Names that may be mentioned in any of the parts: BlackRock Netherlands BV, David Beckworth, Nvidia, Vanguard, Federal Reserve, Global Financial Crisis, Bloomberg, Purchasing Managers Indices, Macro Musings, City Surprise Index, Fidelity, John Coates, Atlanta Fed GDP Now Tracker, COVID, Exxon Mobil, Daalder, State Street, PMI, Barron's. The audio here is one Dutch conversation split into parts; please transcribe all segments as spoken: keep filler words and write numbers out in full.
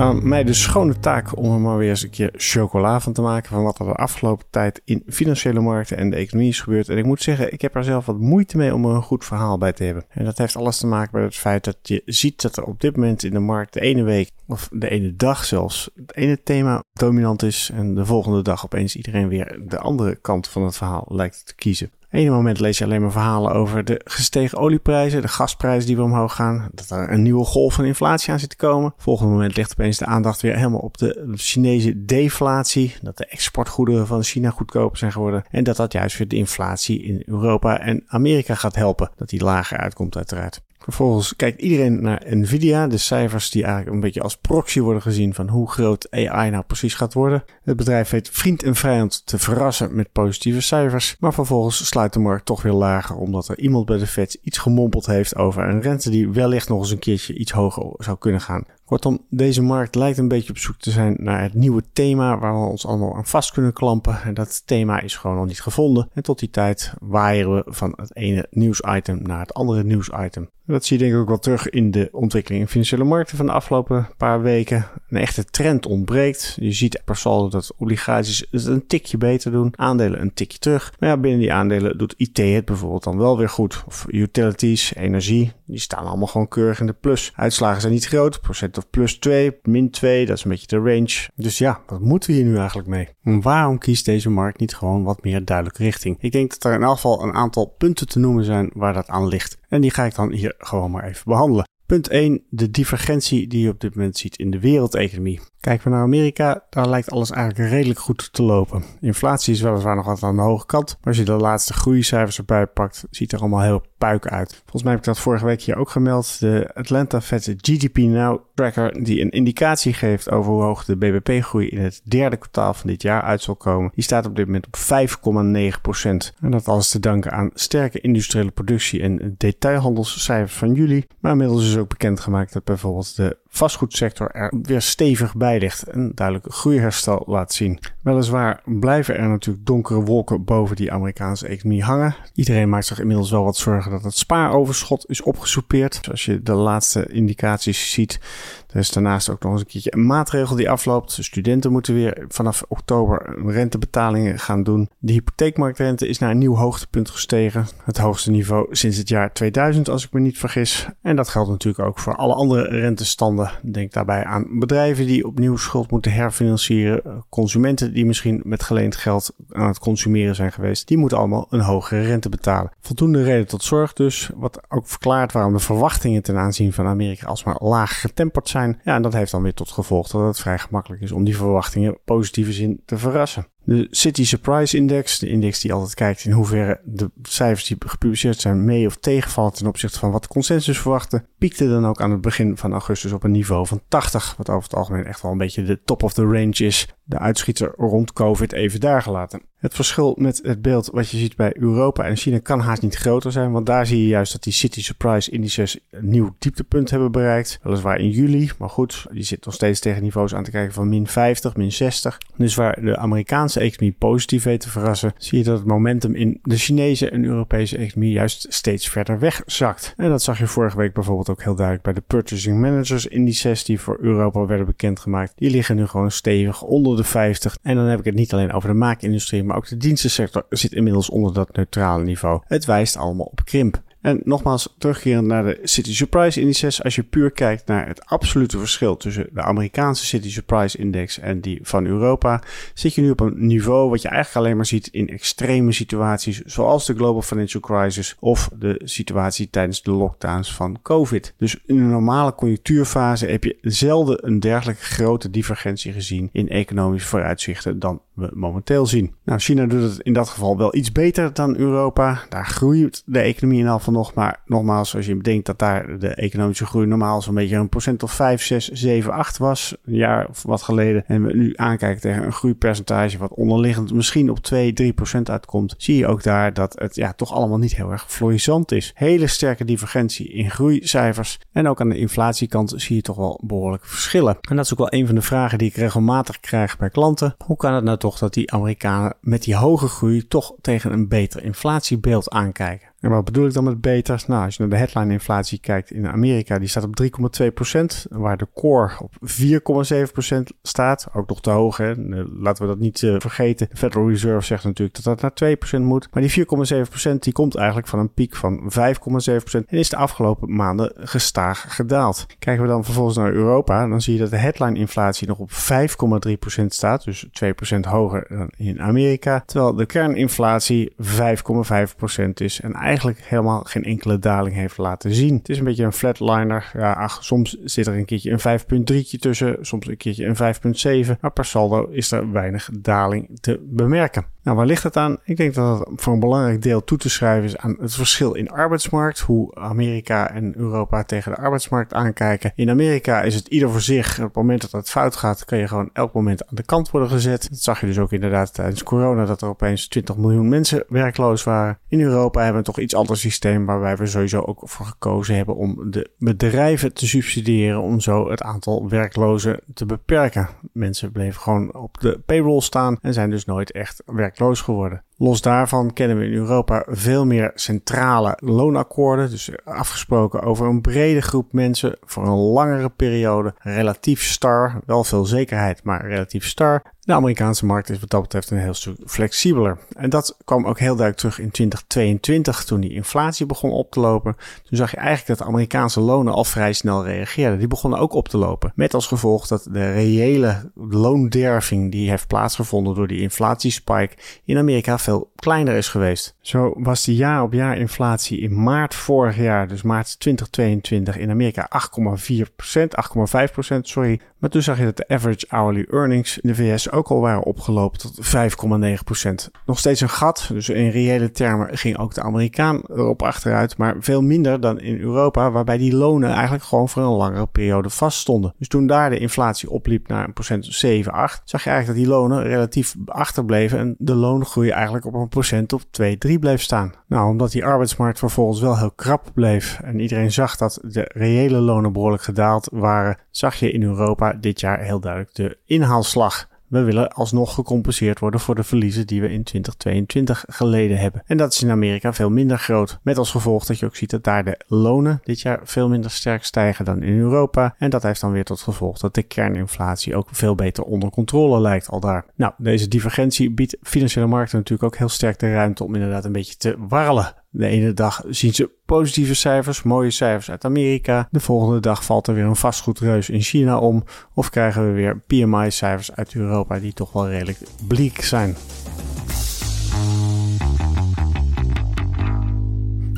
Um, mij de schone taak om er maar weer eens een keer chocola van te maken van wat er de afgelopen tijd in financiële markten en de economie is gebeurd. En ik moet zeggen, ik heb er zelf wat moeite mee om er een goed verhaal bij te hebben. En dat heeft alles te maken met het feit dat je ziet dat er op dit moment in de markt de ene week of de ene dag zelfs het ene thema dominant is en de volgende dag opeens iedereen weer de andere kant van het verhaal lijkt te kiezen. Eén moment lees je alleen maar verhalen over de gestegen olieprijzen, de gasprijzen die weer omhoog gaan, dat er een nieuwe golf van inflatie aan zit te komen. Volgende moment ligt opeens de aandacht weer helemaal op de Chinese deflatie, dat de exportgoederen van China goedkoper zijn geworden en dat dat juist weer de inflatie in Europa en Amerika gaat helpen, dat die lager uitkomt uiteraard. Vervolgens kijkt iedereen naar Nvidia, de cijfers die eigenlijk een beetje als proxy worden gezien van hoe groot A I nou precies gaat worden. Het bedrijf weet vriend en vijand te verrassen met positieve cijfers, maar vervolgens sluit de markt toch weer lager omdat er iemand bij de Fed iets gemompeld heeft over een rente die wellicht nog eens een keertje iets hoger zou kunnen gaan. Kortom, deze markt lijkt een beetje op zoek te zijn naar het nieuwe thema waar we ons allemaal aan vast kunnen klampen. En dat thema is gewoon nog niet gevonden. En tot die tijd waaieren we van het ene nieuwsitem naar het andere nieuwsitem. Dat zie je denk ik ook wel terug in de ontwikkeling in financiële markten van de afgelopen paar weken. Een echte trend ontbreekt. Je ziet per saldo dat obligaties het een tikje beter doen, aandelen een tikje terug. Maar ja, binnen die aandelen doet I T het bijvoorbeeld dan wel weer goed. Of utilities, energie, die staan allemaal gewoon keurig in de plus. Uitslagen zijn niet groot, procent of plus twee, min twee, dat is een beetje de range. Dus ja, wat moeten we hier nu eigenlijk mee? En waarom kiest deze markt niet gewoon wat meer duidelijke richting? Ik denk dat er in elk geval een aantal punten te noemen zijn waar dat aan ligt. En die ga ik dan hier gewoon maar even behandelen. Punt één, de divergentie die je op dit moment ziet in de wereldeconomie. Kijken we naar Amerika, daar lijkt alles eigenlijk redelijk goed te lopen. Inflatie is weliswaar nog wat aan de hoge kant, maar als je de laatste groeicijfers erbij pakt, ziet er allemaal heel puik uit. Volgens mij heb ik dat vorige week hier ook gemeld. De Atlanta Fed G D P Now Tracker, die een indicatie geeft over hoe hoog de B B P-groei in het derde kwartaal van dit jaar uit zal komen, die staat op dit moment op vijf komma negen procent. En dat alles te danken aan sterke industriële productie en detailhandelscijfers van juli, maar inmiddels is ook bekendgemaakt dat bijvoorbeeld de vastgoedsector er weer stevig bij ligt en duidelijk groeiherstel laat zien. Weliswaar blijven er natuurlijk donkere wolken boven die Amerikaanse economie hangen. Iedereen maakt zich inmiddels wel wat zorgen dat het spaaroverschot is opgesoupeerd. Zoals je de laatste indicaties ziet, er is daarnaast ook nog eens een keertje een maatregel die afloopt. De studenten moeten weer vanaf oktober rentebetalingen gaan doen. De hypotheekmarktrente is naar een nieuw hoogtepunt gestegen. Het hoogste niveau sinds het jaar tweeduizend als ik me niet vergis. En dat geldt natuurlijk ook voor alle andere rentestanden. Denk daarbij aan bedrijven die opnieuw schuld moeten herfinancieren. Consumenten die misschien met geleend geld aan het consumeren zijn geweest. Die moeten allemaal een hogere rente betalen. Voldoende reden tot zorg dus. Wat ook verklaart waarom de verwachtingen ten aanzien van Amerika alsmaar laag getemperd zijn. Ja, en dat heeft dan weer tot gevolg dat het vrij gemakkelijk is om die verwachtingen positieve zin te verrassen. De City Surprise Index, de index die altijd kijkt in hoeverre de cijfers die gepubliceerd zijn mee of tegenvallen ten opzichte van wat de consensus verwachtte, piekte dan ook aan het begin van augustus op een niveau van tachtig, wat over het algemeen echt wel een beetje de top of the range is. De uitschieter rond COVID even daar gelaten. Het verschil met het beeld wat je ziet bij Europa en China kan haast niet groter zijn, want daar zie je juist dat die City Surprise Indices een nieuw dieptepunt hebben bereikt. Weliswaar in juli, maar goed, die zit nog steeds tegen niveaus aan te kijken van min vijftig, min zestig. Dus waar de Amerikaanse economie positief weet te verrassen, zie je dat het momentum in de Chinese en Europese economie juist steeds verder wegzakt. En dat zag je vorige week bijvoorbeeld ook heel duidelijk bij de Purchasing Managers Indices die voor Europa werden bekendgemaakt. Die liggen nu gewoon stevig onder de vijftig. En dan heb ik het niet alleen over de maakindustrie, maar ook de dienstensector zit inmiddels onder dat neutrale niveau. Het wijst allemaal op krimp. En nogmaals, terugkerend naar de City Surprise Indices, als je puur kijkt naar het absolute verschil tussen de Amerikaanse City Surprise Index en die van Europa, zit je nu op een niveau wat je eigenlijk alleen maar ziet in extreme situaties, zoals de Global Financial Crisis of de situatie tijdens de lockdowns van COVID. Dus in een normale conjunctuurfase heb je zelden een dergelijke grote divergentie gezien in economische vooruitzichten dan we momenteel zien. Nou, China doet het in dat geval wel iets beter dan Europa. Daar groeit de economie in al van nog, maar nogmaals, als je bedenkt dat daar de economische groei normaal zo'n beetje een procent of vijf, zes, zeven, acht was, een jaar of wat geleden, en we nu aankijken tegen een groeipercentage wat onderliggend misschien op twee, drie procent uitkomt, zie je ook daar dat het ja toch allemaal niet heel erg florissant is. Hele sterke divergentie in groeicijfers en ook aan de inflatiekant zie je toch wel behoorlijke verschillen. En dat is ook wel een van de vragen die ik regelmatig krijg bij klanten. Hoe kan het nou toch dat die Amerikanen met die hoge groei toch tegen een beter inflatiebeeld aankijken? En wat bedoel ik dan met beta's? Nou, als je naar de headline inflatie kijkt in Amerika, die staat op drie komma twee procent, waar de core op vier komma zeven procent staat. Ook nog te hoog, hè? Laten we dat niet uh, vergeten. De Federal Reserve zegt natuurlijk dat dat naar twee procent moet. Maar die vier komma zeven procent die komt eigenlijk van een piek van vijf komma zeven procent en is de afgelopen maanden gestaag gedaald. Kijken we dan vervolgens naar Europa, dan zie je dat de headline inflatie nog op vijf komma drie procent staat, dus twee procent hoger dan in Amerika, terwijl de kerninflatie vijf komma vijf procent is en eigenlijk helemaal geen enkele daling heeft laten zien. Het is een beetje een flatliner. Ja, ach, soms zit er een keertje een vijf komma drie tussen, soms een keertje een vijf komma zeven, maar per saldo is er weinig daling te bemerken. Nou, waar ligt dat aan? Ik denk dat dat voor een belangrijk deel toe te schrijven is aan het verschil in arbeidsmarkt, hoe Amerika en Europa tegen de arbeidsmarkt aankijken. In Amerika is het ieder voor zich. Op het moment dat het fout gaat, kan je gewoon elk moment aan de kant worden gezet. Dat zag je dus ook inderdaad tijdens corona, dat er opeens twintig miljoen mensen werkloos waren. In Europa hebben we toch iets ander systeem, waarbij we sowieso ook voor gekozen hebben om de bedrijven te subsidiëren om zo het aantal werklozen te beperken. Mensen bleven gewoon op de payroll staan en zijn dus nooit echt werkloos geworden. Los daarvan kennen we in Europa veel meer centrale loonakkoorden, dus afgesproken over een brede groep mensen voor een langere periode, relatief star, wel veel zekerheid, maar relatief star. De Amerikaanse markt is wat dat betreft een heel stuk flexibeler. En dat kwam ook heel duidelijk terug in twintig tweeëntwintig, toen die inflatie begon op te lopen. Toen zag je eigenlijk dat de Amerikaanse lonen al vrij snel reageerden. Die begonnen ook op te lopen. Met als gevolg dat de reële loonderving die heeft plaatsgevonden door die inflatiespike in Amerika veel kleiner is geweest. Zo was de jaar op jaar inflatie in maart vorig jaar, dus maart twintig tweeëntwintig, in Amerika acht komma vier procent, acht komma vijf procent, sorry. Maar toen zag je dat de average hourly earnings in de V S ook al waren opgelopen tot vijf komma negen procent. Nog steeds een gat, dus in reële termen ging ook de Amerikaan erop achteruit, maar veel minder dan in Europa, waarbij die lonen eigenlijk gewoon voor een langere periode vaststonden. Dus toen daar de inflatie opliep naar een procent zeven, acht, zag je eigenlijk dat die lonen relatief achterbleven en de loongroei eigenlijk op een procent op twee, drie bleef staan. Nou, omdat die arbeidsmarkt vervolgens wel heel krap bleef en iedereen zag dat de reële lonen behoorlijk gedaald waren, zag je in Europa dit jaar heel duidelijk de inhaalslag. We willen alsnog gecompenseerd worden voor de verliezen die we in twintig tweeëntwintig geleden hebben. En dat is in Amerika veel minder groot. Met als gevolg dat je ook ziet dat daar de lonen dit jaar veel minder sterk stijgen dan in Europa. En dat heeft dan weer tot gevolg dat de kerninflatie ook veel beter onder controle lijkt al daar. Nou, deze divergentie biedt financiële markten natuurlijk ook heel sterk de ruimte om inderdaad een beetje te warrelen. De ene dag zien ze positieve cijfers, mooie cijfers uit Amerika. De volgende dag valt er weer een vastgoedreus in China om. Of krijgen we weer P M I-cijfers uit Europa die toch wel redelijk bleek zijn.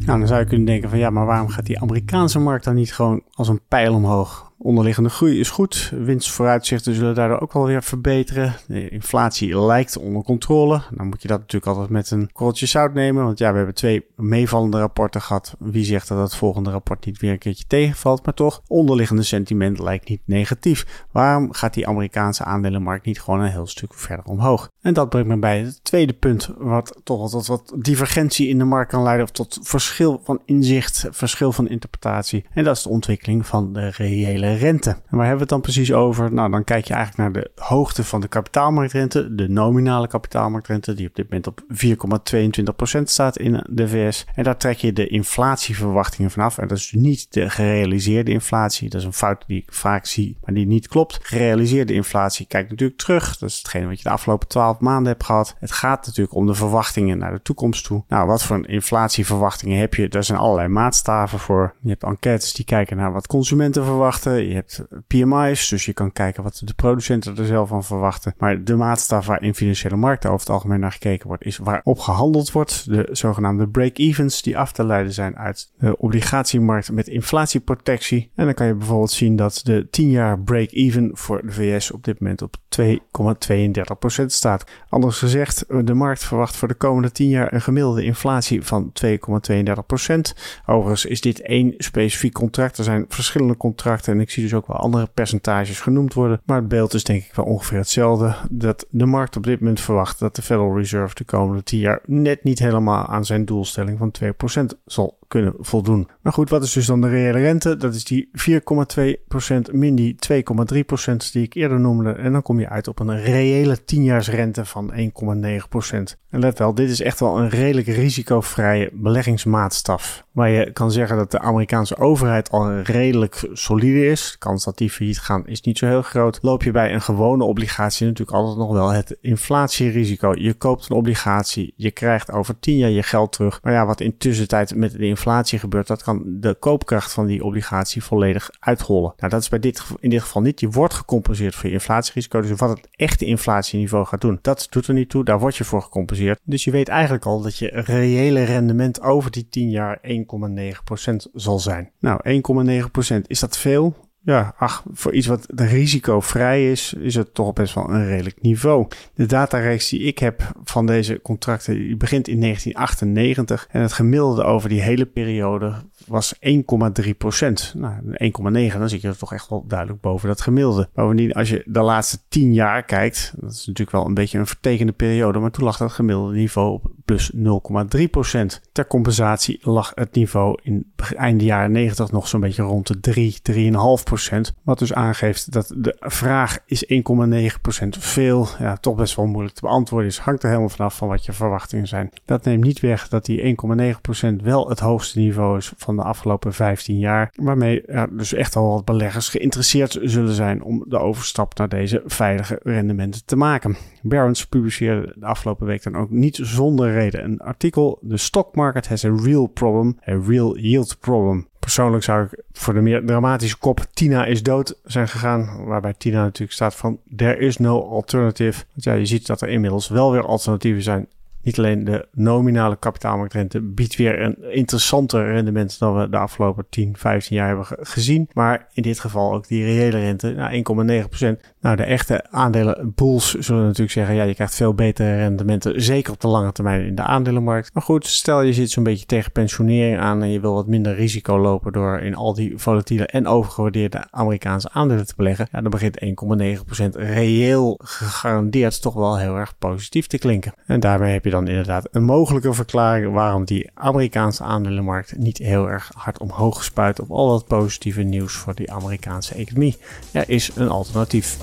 Nou, dan zou je kunnen denken van ja, maar waarom gaat die Amerikaanse markt dan niet gewoon als een pijl omhoog? Onderliggende groei is goed. Winstvooruitzichten zullen daardoor ook wel weer verbeteren. De inflatie lijkt onder controle. Dan moet je dat natuurlijk altijd met een korreltje zout nemen. Want ja, we hebben twee meevallende rapporten gehad. Wie zegt dat het volgende rapport niet weer een keertje tegenvalt? Maar toch, onderliggende sentiment lijkt niet negatief. Waarom gaat die Amerikaanse aandelenmarkt niet gewoon een heel stuk verder omhoog? En dat brengt me bij het tweede punt. Wat toch wel tot wat divergentie in de markt kan leiden. Of tot verschil van inzicht, verschil van interpretatie. En dat is de ontwikkeling van de reële rente. En waar hebben we het dan precies over? Nou, dan kijk je eigenlijk naar de hoogte van de kapitaalmarktrente, de nominale kapitaalmarktrente, die op dit moment op vier komma tweeëntwintig procent staat in de V S. En daar trek je de inflatieverwachtingen vanaf. En dat is niet de gerealiseerde inflatie. Dat is een fout die ik vaak zie, maar die niet klopt. Gerealiseerde inflatie kijkt natuurlijk terug. Dat is hetgeen wat je de afgelopen twaalf maanden hebt gehad. Het gaat natuurlijk om de verwachtingen naar de toekomst toe. Nou, wat voor inflatieverwachtingen heb je? Daar zijn allerlei maatstaven voor. Je hebt enquêtes die kijken naar wat consumenten verwachten. Je hebt P M I's, dus je kan kijken wat de producenten er zelf van verwachten. Maar de maatstaf waar in financiële markten over het algemeen naar gekeken wordt, is waarop gehandeld wordt. De zogenaamde break-evens die af te leiden zijn uit de obligatiemarkt met inflatieprotectie. En dan kan je bijvoorbeeld zien dat de tien jaar break-even voor de V S op dit moment op twee komma tweeëndertig procent staat. Anders gezegd, de markt verwacht voor de komende tien jaar een gemiddelde inflatie van twee komma tweeëndertig procent. Overigens is dit één specifiek contract. Er zijn verschillende contracten en ik Ik zie dus ook wel andere percentages genoemd worden. Maar het beeld is denk ik wel ongeveer hetzelfde. Dat de markt op dit moment verwacht dat de Federal Reserve de komende tien jaar net niet helemaal aan zijn doelstelling van twee procent zal kunnen voldoen. Maar goed, wat is dus dan de reële rente? Dat is die vier komma twee procent min die twee komma drie procent die ik eerder noemde. En dan kom je uit op een reële tienjaarsrente van één komma negen procent. En let wel, dit is echt wel een redelijk risicovrije beleggingsmaatstaf. Waar je kan zeggen dat de Amerikaanse overheid al redelijk solide is. De kans dat die failliet gaan is niet zo heel groot. Loop je bij een gewone obligatie natuurlijk altijd nog wel het inflatierisico. Je koopt een obligatie, je krijgt over tien jaar je geld terug. Maar ja, wat intussen tijd met de inflatie gebeurt, dat kan de koopkracht van die obligatie volledig uithollen. Nou, dat is bij dit, in dit geval niet. Je wordt gecompenseerd voor je inflatierisico. Dus wat het echte inflatieniveau gaat doen, dat doet er niet toe. Daar word je voor gecompenseerd. Dus je weet eigenlijk al dat je reële rendement over die tien jaar één komma negen procent zal zijn. Nou, één komma negen procent, is dat veel? Ja, ach, voor iets wat risicovrij is, is het toch best wel een redelijk niveau. De datareeks die ik heb van deze contracten, die begint in negentien achtennegentig en het gemiddelde over die hele periode was één komma drie procent. Nou, één komma negen, dan zit je er toch echt wel duidelijk boven dat gemiddelde. Bovendien, als je de laatste tien jaar kijkt, dat is natuurlijk wel een beetje een vertekende periode, maar toen lag dat gemiddelde niveau op plus nul komma drie procent. Ter compensatie lag het niveau in eind jaren negentig nog zo'n beetje rond de drie, drie komma vijf procent. Wat dus aangeeft dat de vraag is één komma negen procent veel, ja, toch best wel moeilijk te beantwoorden is. Hangt er helemaal vanaf van wat je verwachtingen zijn. Dat neemt niet weg dat die één komma negen procent wel het hoogste niveau is van de afgelopen vijftien jaar. Waarmee er dus echt al wat beleggers geïnteresseerd zullen zijn om de overstap naar deze veilige rendementen te maken. Barron's publiceerde de afgelopen week dan ook niet zonder reden een artikel. The stock market has a real problem, a real yield problem. Persoonlijk zou ik voor de meer dramatische kop Tina is dood zijn gegaan. Waarbij Tina natuurlijk staat van there is no alternative. Want ja, je ziet dat er inmiddels wel weer alternatieven zijn. Niet alleen de nominale kapitaalmarktrente biedt weer een interessanter rendement dan we de afgelopen tien, vijftien jaar hebben ge- gezien. Maar in dit geval ook die reële rente, nou, één komma negen procent. Nou, de echte aandelenbulls zullen natuurlijk zeggen, ja, je krijgt veel betere rendementen, zeker op de lange termijn in de aandelenmarkt. Maar goed, stel je zit zo'n beetje tegen pensionering aan en je wil wat minder risico lopen door in al die volatiele en overgewaardeerde Amerikaanse aandelen te beleggen. Ja, dan begint één komma negen procent reëel gegarandeerd toch wel heel erg positief te klinken. En daarmee heb je dan inderdaad een mogelijke verklaring waarom die Amerikaanse aandelenmarkt niet heel erg hard omhoog spuit op al dat positieve nieuws voor die Amerikaanse economie. Er is een alternatief.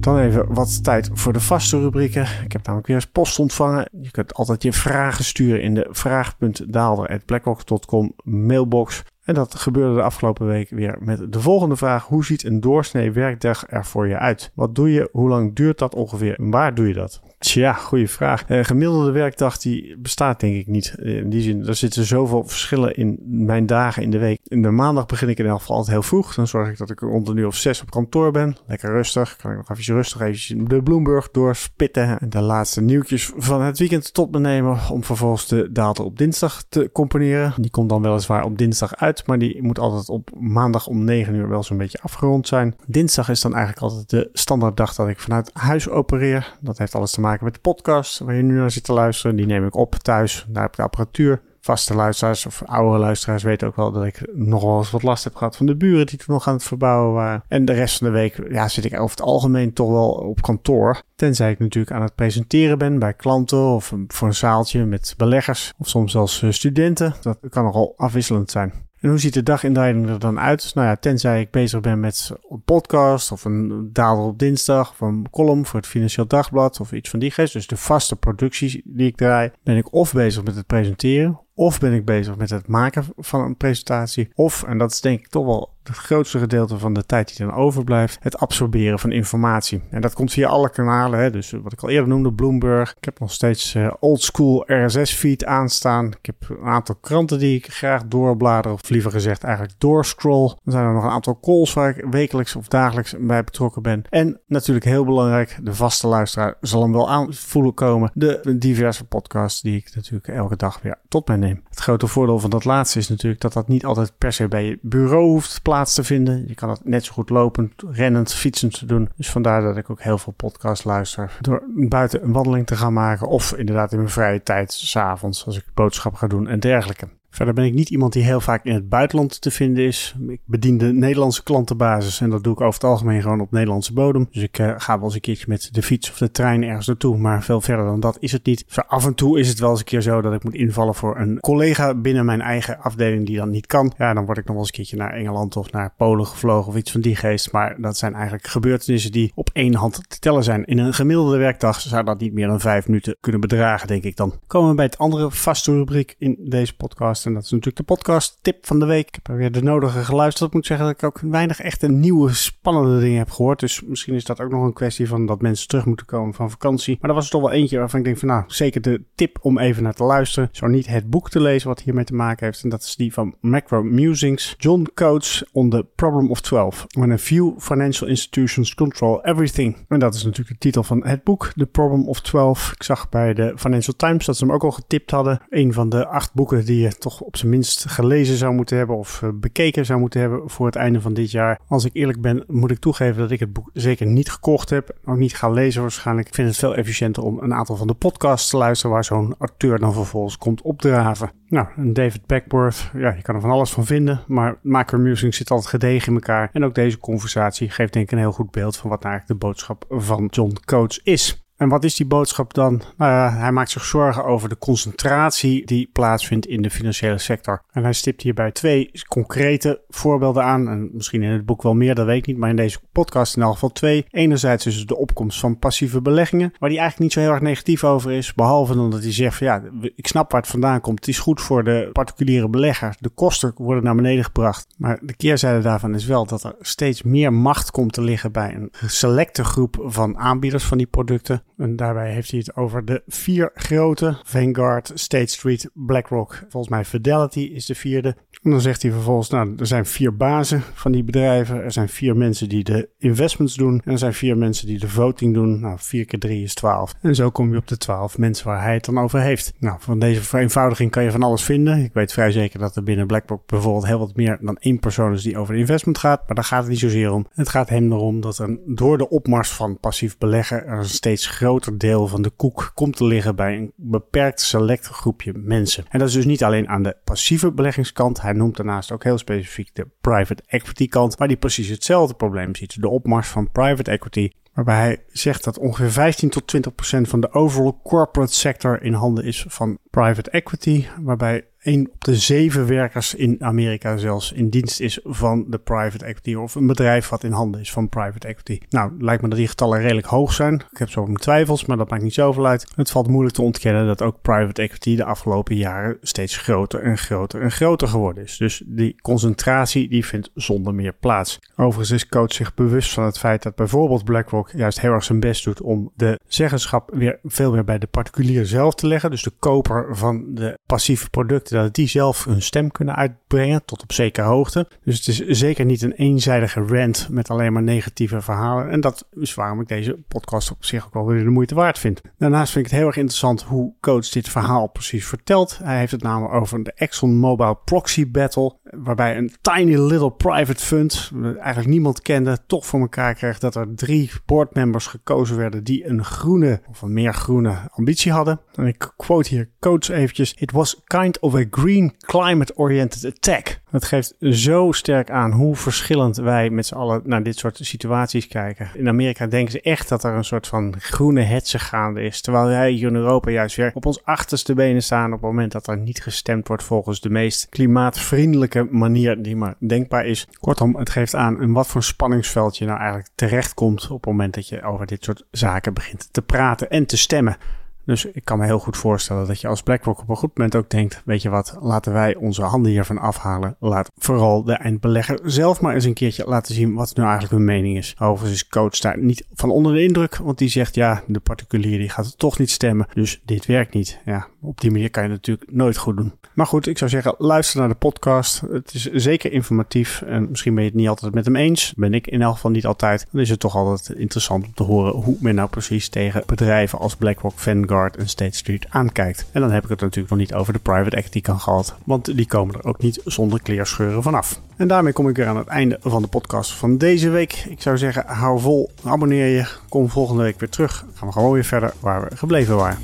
Dan even wat tijd voor de vaste rubrieken. Ik heb namelijk weer eens post ontvangen. Je kunt altijd je vragen sturen in de vraag punt daalder apenstaartje blackrock punt com mailbox. En dat gebeurde de afgelopen week weer met de volgende vraag. Hoe ziet een doorsnee werkdag er voor je uit? Wat doe je? Hoe lang duurt dat ongeveer? En waar doe je dat? Tja, goede vraag. Een gemiddelde werkdag die bestaat denk ik niet. In die zin, er zitten zoveel verschillen in mijn dagen in de week. In de maandag begin ik in elk geval altijd heel vroeg. Dan zorg ik dat ik rond een uur of zes op kantoor ben. Lekker rustig. Kan ik nog even rustig even de Bloomberg doorspitten. En de laatste nieuwtjes van het weekend tot me nemen. Om vervolgens de data op dinsdag te componeren. Die komt dan weliswaar op dinsdag uit. Maar die moet altijd op maandag om negen uur wel zo'n beetje afgerond zijn. Dinsdag is dan eigenlijk altijd de standaarddag dat ik vanuit huis opereer. Dat heeft alles te maken. maken met de podcast waar je nu naar zit te luisteren. Die neem ik op thuis. Daar heb ik de apparatuur. Vaste luisteraars of oudere luisteraars weten ook wel dat ik nog wel eens wat last heb gehad van de buren die toen nog aan het verbouwen waren. En de rest van de week ja, zit ik over het algemeen toch wel op kantoor. Tenzij ik natuurlijk aan het presenteren ben bij klanten of voor een zaaltje met beleggers of soms zelfs studenten. Dat kan nogal afwisselend zijn. En hoe ziet de dagindeling er dan uit? Nou ja, tenzij ik bezig ben met een podcast of een Daalder op dinsdag of een column voor het Financieel Dagblad of iets van die geest. Dus de vaste producties die ik draai, ben ik of bezig met het presenteren of ben ik bezig met het maken van een presentatie of, en dat is denk ik toch wel het grootste gedeelte van de tijd die dan overblijft, het absorberen van informatie. En dat komt via alle kanalen, hè? Dus wat ik al eerder noemde, Bloomberg. Ik heb nog steeds uh, oldschool R S S-feed aanstaan. Ik heb een aantal kranten die ik graag doorblader, of liever gezegd eigenlijk doorscroll. Dan zijn er nog een aantal calls waar ik wekelijks of dagelijks bij betrokken ben. En natuurlijk heel belangrijk, de vaste luisteraar zal hem wel aanvoelen komen, de diverse podcasts die ik natuurlijk elke dag weer tot mij neem. Het grote voordeel van dat laatste is natuurlijk dat dat niet altijd per se bij je bureau hoeft te plaatsen. te vinden. Je kan het net zo goed lopend, rennend, fietsend te doen. Dus vandaar dat ik ook heel veel podcasts luister. Door buiten een wandeling te gaan maken of inderdaad in mijn vrije tijd, 's avonds als ik boodschap ga doen en dergelijke. Verder ben ik niet iemand die heel vaak in het buitenland te vinden is. Ik bedien de Nederlandse klantenbasis en dat doe ik over het algemeen gewoon op Nederlandse bodem. Dus ik uh, ga wel eens een keertje met de fiets of de trein ergens naartoe, maar veel verder dan dat is het niet. Zo af en toe is het wel eens een keer zo dat ik moet invallen voor een collega binnen mijn eigen afdeling die dan niet kan. Ja, dan word ik nog wel eens een keertje naar Engeland of naar Polen gevlogen of iets van die geest. Maar dat zijn eigenlijk gebeurtenissen die op één hand te tellen zijn. In een gemiddelde werkdag zou dat niet meer dan vijf minuten kunnen bedragen, denk ik dan. Komen we bij het andere vaste rubriek in deze podcast. En dat is natuurlijk de podcast tip van de week. Ik heb er weer de nodige geluisterd. Ik moet zeggen dat ik ook weinig echt nieuwe spannende dingen heb gehoord. Dus misschien is dat ook nog een kwestie van dat mensen terug moeten komen van vakantie. Maar dat was toch wel eentje waarvan ik denk van nou, zeker de tip om even naar te luisteren. Zo niet het boek te lezen wat hiermee te maken heeft. En dat is die van Macro Musings. John Coates on the Problem of twelve. When a few financial institutions control everything. En dat is natuurlijk de titel van het boek. The Problem of twelve. Ik zag bij de Financial Times dat ze hem ook al getipt hadden. Een van de acht boeken die je toch op zijn minst gelezen zou moeten hebben of bekeken zou moeten hebben voor het einde van dit jaar. Als ik eerlijk ben, moet ik toegeven dat ik het boek zeker niet gekocht heb. Ook niet ga lezen waarschijnlijk. Ik vind het veel efficiënter om een aantal van de podcasts te luisteren waar zo'n auteur dan vervolgens komt opdraven. Nou, en David Beckworth, ja, je kan er van alles van vinden, maar Macro Musings zit altijd gedegen in elkaar. En ook deze conversatie geeft denk ik een heel goed beeld van wat nou eigenlijk de boodschap van John Coates is. En wat is die boodschap dan? Nou ja, hij maakt zich zorgen over de concentratie die plaatsvindt in de financiële sector. En hij stipt hierbij twee concrete voorbeelden aan. En misschien in het boek wel meer, dat weet ik niet. Maar in deze podcast in elk geval twee. Enerzijds is het de opkomst van passieve beleggingen. Waar hij eigenlijk niet zo heel erg negatief over is. Behalve dan dat hij zegt van ja, ik snap waar het vandaan komt. Het is goed voor de particuliere belegger. De kosten worden naar beneden gebracht. Maar de keerzijde daarvan is wel dat er steeds meer macht komt te liggen bij een selecte groep van aanbieders van die producten. En daarbij heeft hij het over de vier grote. Vanguard, State Street, BlackRock. Volgens mij Fidelity is de vierde. En dan zegt hij vervolgens, nou, er zijn vier bazen van die bedrijven. Er zijn vier mensen die de investments doen. En er zijn vier mensen die de voting doen. Nou, vier keer drie is twaalf. En zo kom je op de twaalf mensen waar hij het dan over heeft. Nou, van deze vereenvoudiging kan je van alles vinden. Ik weet vrij zeker dat er binnen BlackRock bijvoorbeeld heel wat meer dan één persoon is die over de investment gaat. Maar daar gaat het niet zozeer om. Het gaat hem erom dat er door de opmars van passief beleggen er een steeds groter deel van de koek komt te liggen bij een beperkt select groepje mensen. En dat is dus niet alleen aan de passieve beleggingskant. Hij noemt daarnaast ook heel specifiek de private equity kant, waar hij precies hetzelfde probleem ziet. De opmars van private equity, waarbij hij zegt dat ongeveer vijftien tot twintig procent van de overall corporate sector in handen is van private equity, waarbij één op de zeven werkers in Amerika zelfs in dienst is van de private equity of een bedrijf wat in handen is van private equity. Nou, lijkt me dat die getallen redelijk hoog zijn. Ik heb zo mijn twijfels, maar dat maakt niet zoveel uit. Het valt moeilijk te ontkennen dat ook private equity de afgelopen jaren steeds groter en groter en groter geworden is. Dus die concentratie die vindt zonder meer plaats. Overigens is Coates zich bewust van het feit dat bijvoorbeeld BlackRock juist heel erg zijn best doet om de zeggenschap weer veel meer bij de particulier zelf te leggen. Dus de koper van de passieve producten, dat die zelf hun stem kunnen uitbrengen tot op zekere hoogte. Dus het is zeker niet een eenzijdige rant met alleen maar negatieve verhalen. En dat is waarom ik deze podcast op zich ook wel weer de moeite waard vind. Daarnaast vind ik het heel erg interessant hoe Coates dit verhaal precies vertelt. Hij heeft het namelijk over de Exxon Mobil proxy battle, waarbij een tiny little private fund, eigenlijk niemand kende, toch voor elkaar kreeg dat er drie boardmembers gekozen werden die een groene of een meer groene ambitie hadden. En ik quote hier Coates eventjes. It was kind of a green climate-oriented attack. Dat geeft zo sterk aan hoe verschillend wij met z'n allen naar dit soort situaties kijken. In Amerika denken ze echt dat er een soort van groene hetze gaande is, terwijl wij hier in Europa juist weer op ons achterste benen staan op het moment dat er niet gestemd wordt volgens de meest klimaatvriendelijke manier die maar denkbaar is. Kortom, het geeft aan in wat voor spanningsveld je nou eigenlijk terechtkomt op het moment dat je over dit soort zaken begint te praten en te stemmen. Dus ik kan me heel goed voorstellen dat je als BlackRock op een goed moment ook denkt, weet je wat, laten wij onze handen hiervan afhalen. Laat vooral de eindbelegger zelf maar eens een keertje laten zien wat nou eigenlijk hun mening is. Overigens is Coates daar niet van onder de indruk, want die zegt ja, de particulier die gaat toch niet stemmen, dus dit werkt niet. Ja, op die manier kan je het natuurlijk nooit goed doen. Maar goed, ik zou zeggen, luister naar de podcast. Het is zeker informatief en misschien ben je het niet altijd met hem eens. Ben ik in elk geval niet altijd. Dan is het toch altijd interessant om te horen hoe men nou precies tegen bedrijven als BlackRock, Vanguard en State Street aankijkt. En dan heb ik het natuurlijk nog niet over de private equity kan gehad, want die komen er ook niet zonder kleerscheuren vanaf. En daarmee kom ik weer aan het einde van de podcast van deze week. Ik zou zeggen, hou vol, abonneer je, kom volgende week weer terug. Dan gaan we gewoon weer verder waar we gebleven waren.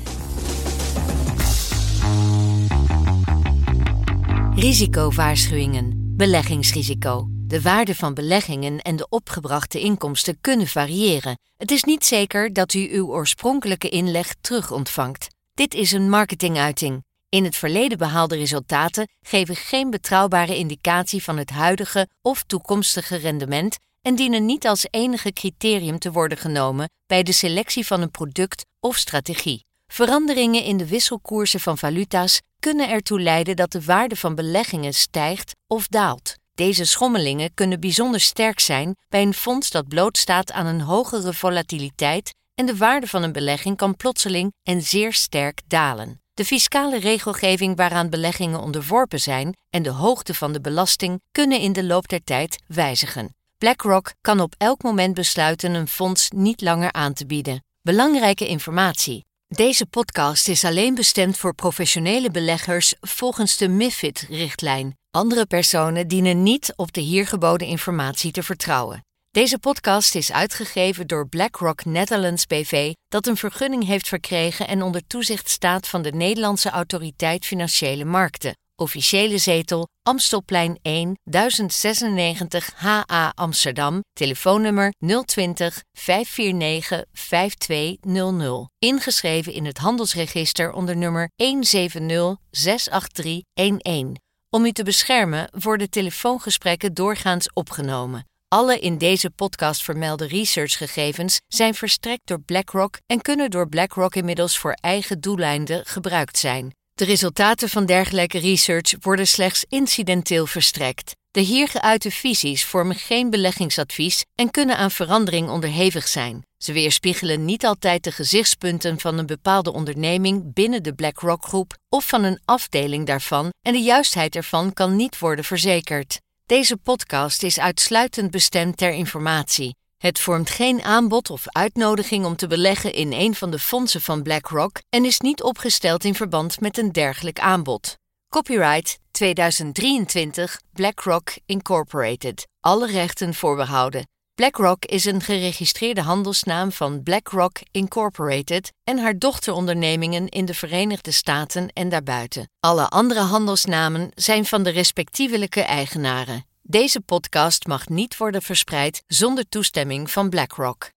Risicowaarschuwingen, beleggingsrisico. De waarde van beleggingen en de opgebrachte inkomsten kunnen variëren. Het is niet zeker dat u uw oorspronkelijke inleg terug ontvangt. Dit is een marketinguiting. In het verleden behaalde resultaten geven geen betrouwbare indicatie van het huidige of toekomstige rendement en dienen niet als enige criterium te worden genomen bij de selectie van een product of strategie. Veranderingen in de wisselkoersen van valuta's kunnen ertoe leiden dat de waarde van beleggingen stijgt of daalt. Deze schommelingen kunnen bijzonder sterk zijn bij een fonds dat blootstaat aan een hogere volatiliteit en de waarde van een belegging kan plotseling en zeer sterk dalen. De fiscale regelgeving waaraan beleggingen onderworpen zijn en de hoogte van de belasting kunnen in de loop der tijd wijzigen. BlackRock kan op elk moment besluiten een fonds niet langer aan te bieden. Belangrijke informatie. Deze podcast is alleen bestemd voor professionele beleggers volgens de MiFID-richtlijn. Andere personen dienen niet op de hier geboden informatie te vertrouwen. Deze podcast is uitgegeven door BlackRock Netherlands B V, dat een vergunning heeft verkregen en onder toezicht staat van de Nederlandse Autoriteit Financiële Markten. Officiële zetel Amstelplein één, tien zesennegentig H A Amsterdam, telefoonnummer nul twintig, vijf vier negen, vijf twee nul nul. Ingeschreven in het handelsregister onder nummer een zeven nul, zes acht drie, een een. Om u te beschermen worden telefoongesprekken doorgaans opgenomen. Alle in deze podcast vermelde researchgegevens zijn verstrekt door BlackRock en kunnen door BlackRock inmiddels voor eigen doeleinden gebruikt zijn. De resultaten van dergelijke research worden slechts incidenteel verstrekt. De hier geuite visies vormen geen beleggingsadvies en kunnen aan verandering onderhevig zijn. Ze weerspiegelen niet altijd de gezichtspunten van een bepaalde onderneming binnen de BlackRock-groep of van een afdeling daarvan en de juistheid ervan kan niet worden verzekerd. Deze podcast is uitsluitend bestemd ter informatie. Het vormt geen aanbod of uitnodiging om te beleggen in een van de fondsen van BlackRock en is niet opgesteld in verband met een dergelijk aanbod. Copyright tweeduizend drieëntwintig BlackRock Incorporated. Alle rechten voorbehouden. BlackRock is een geregistreerde handelsnaam van BlackRock Incorporated en haar dochterondernemingen in de Verenigde Staten en daarbuiten. Alle andere handelsnamen zijn van de respectievelijke eigenaren. Deze podcast mag niet worden verspreid zonder toestemming van BlackRock.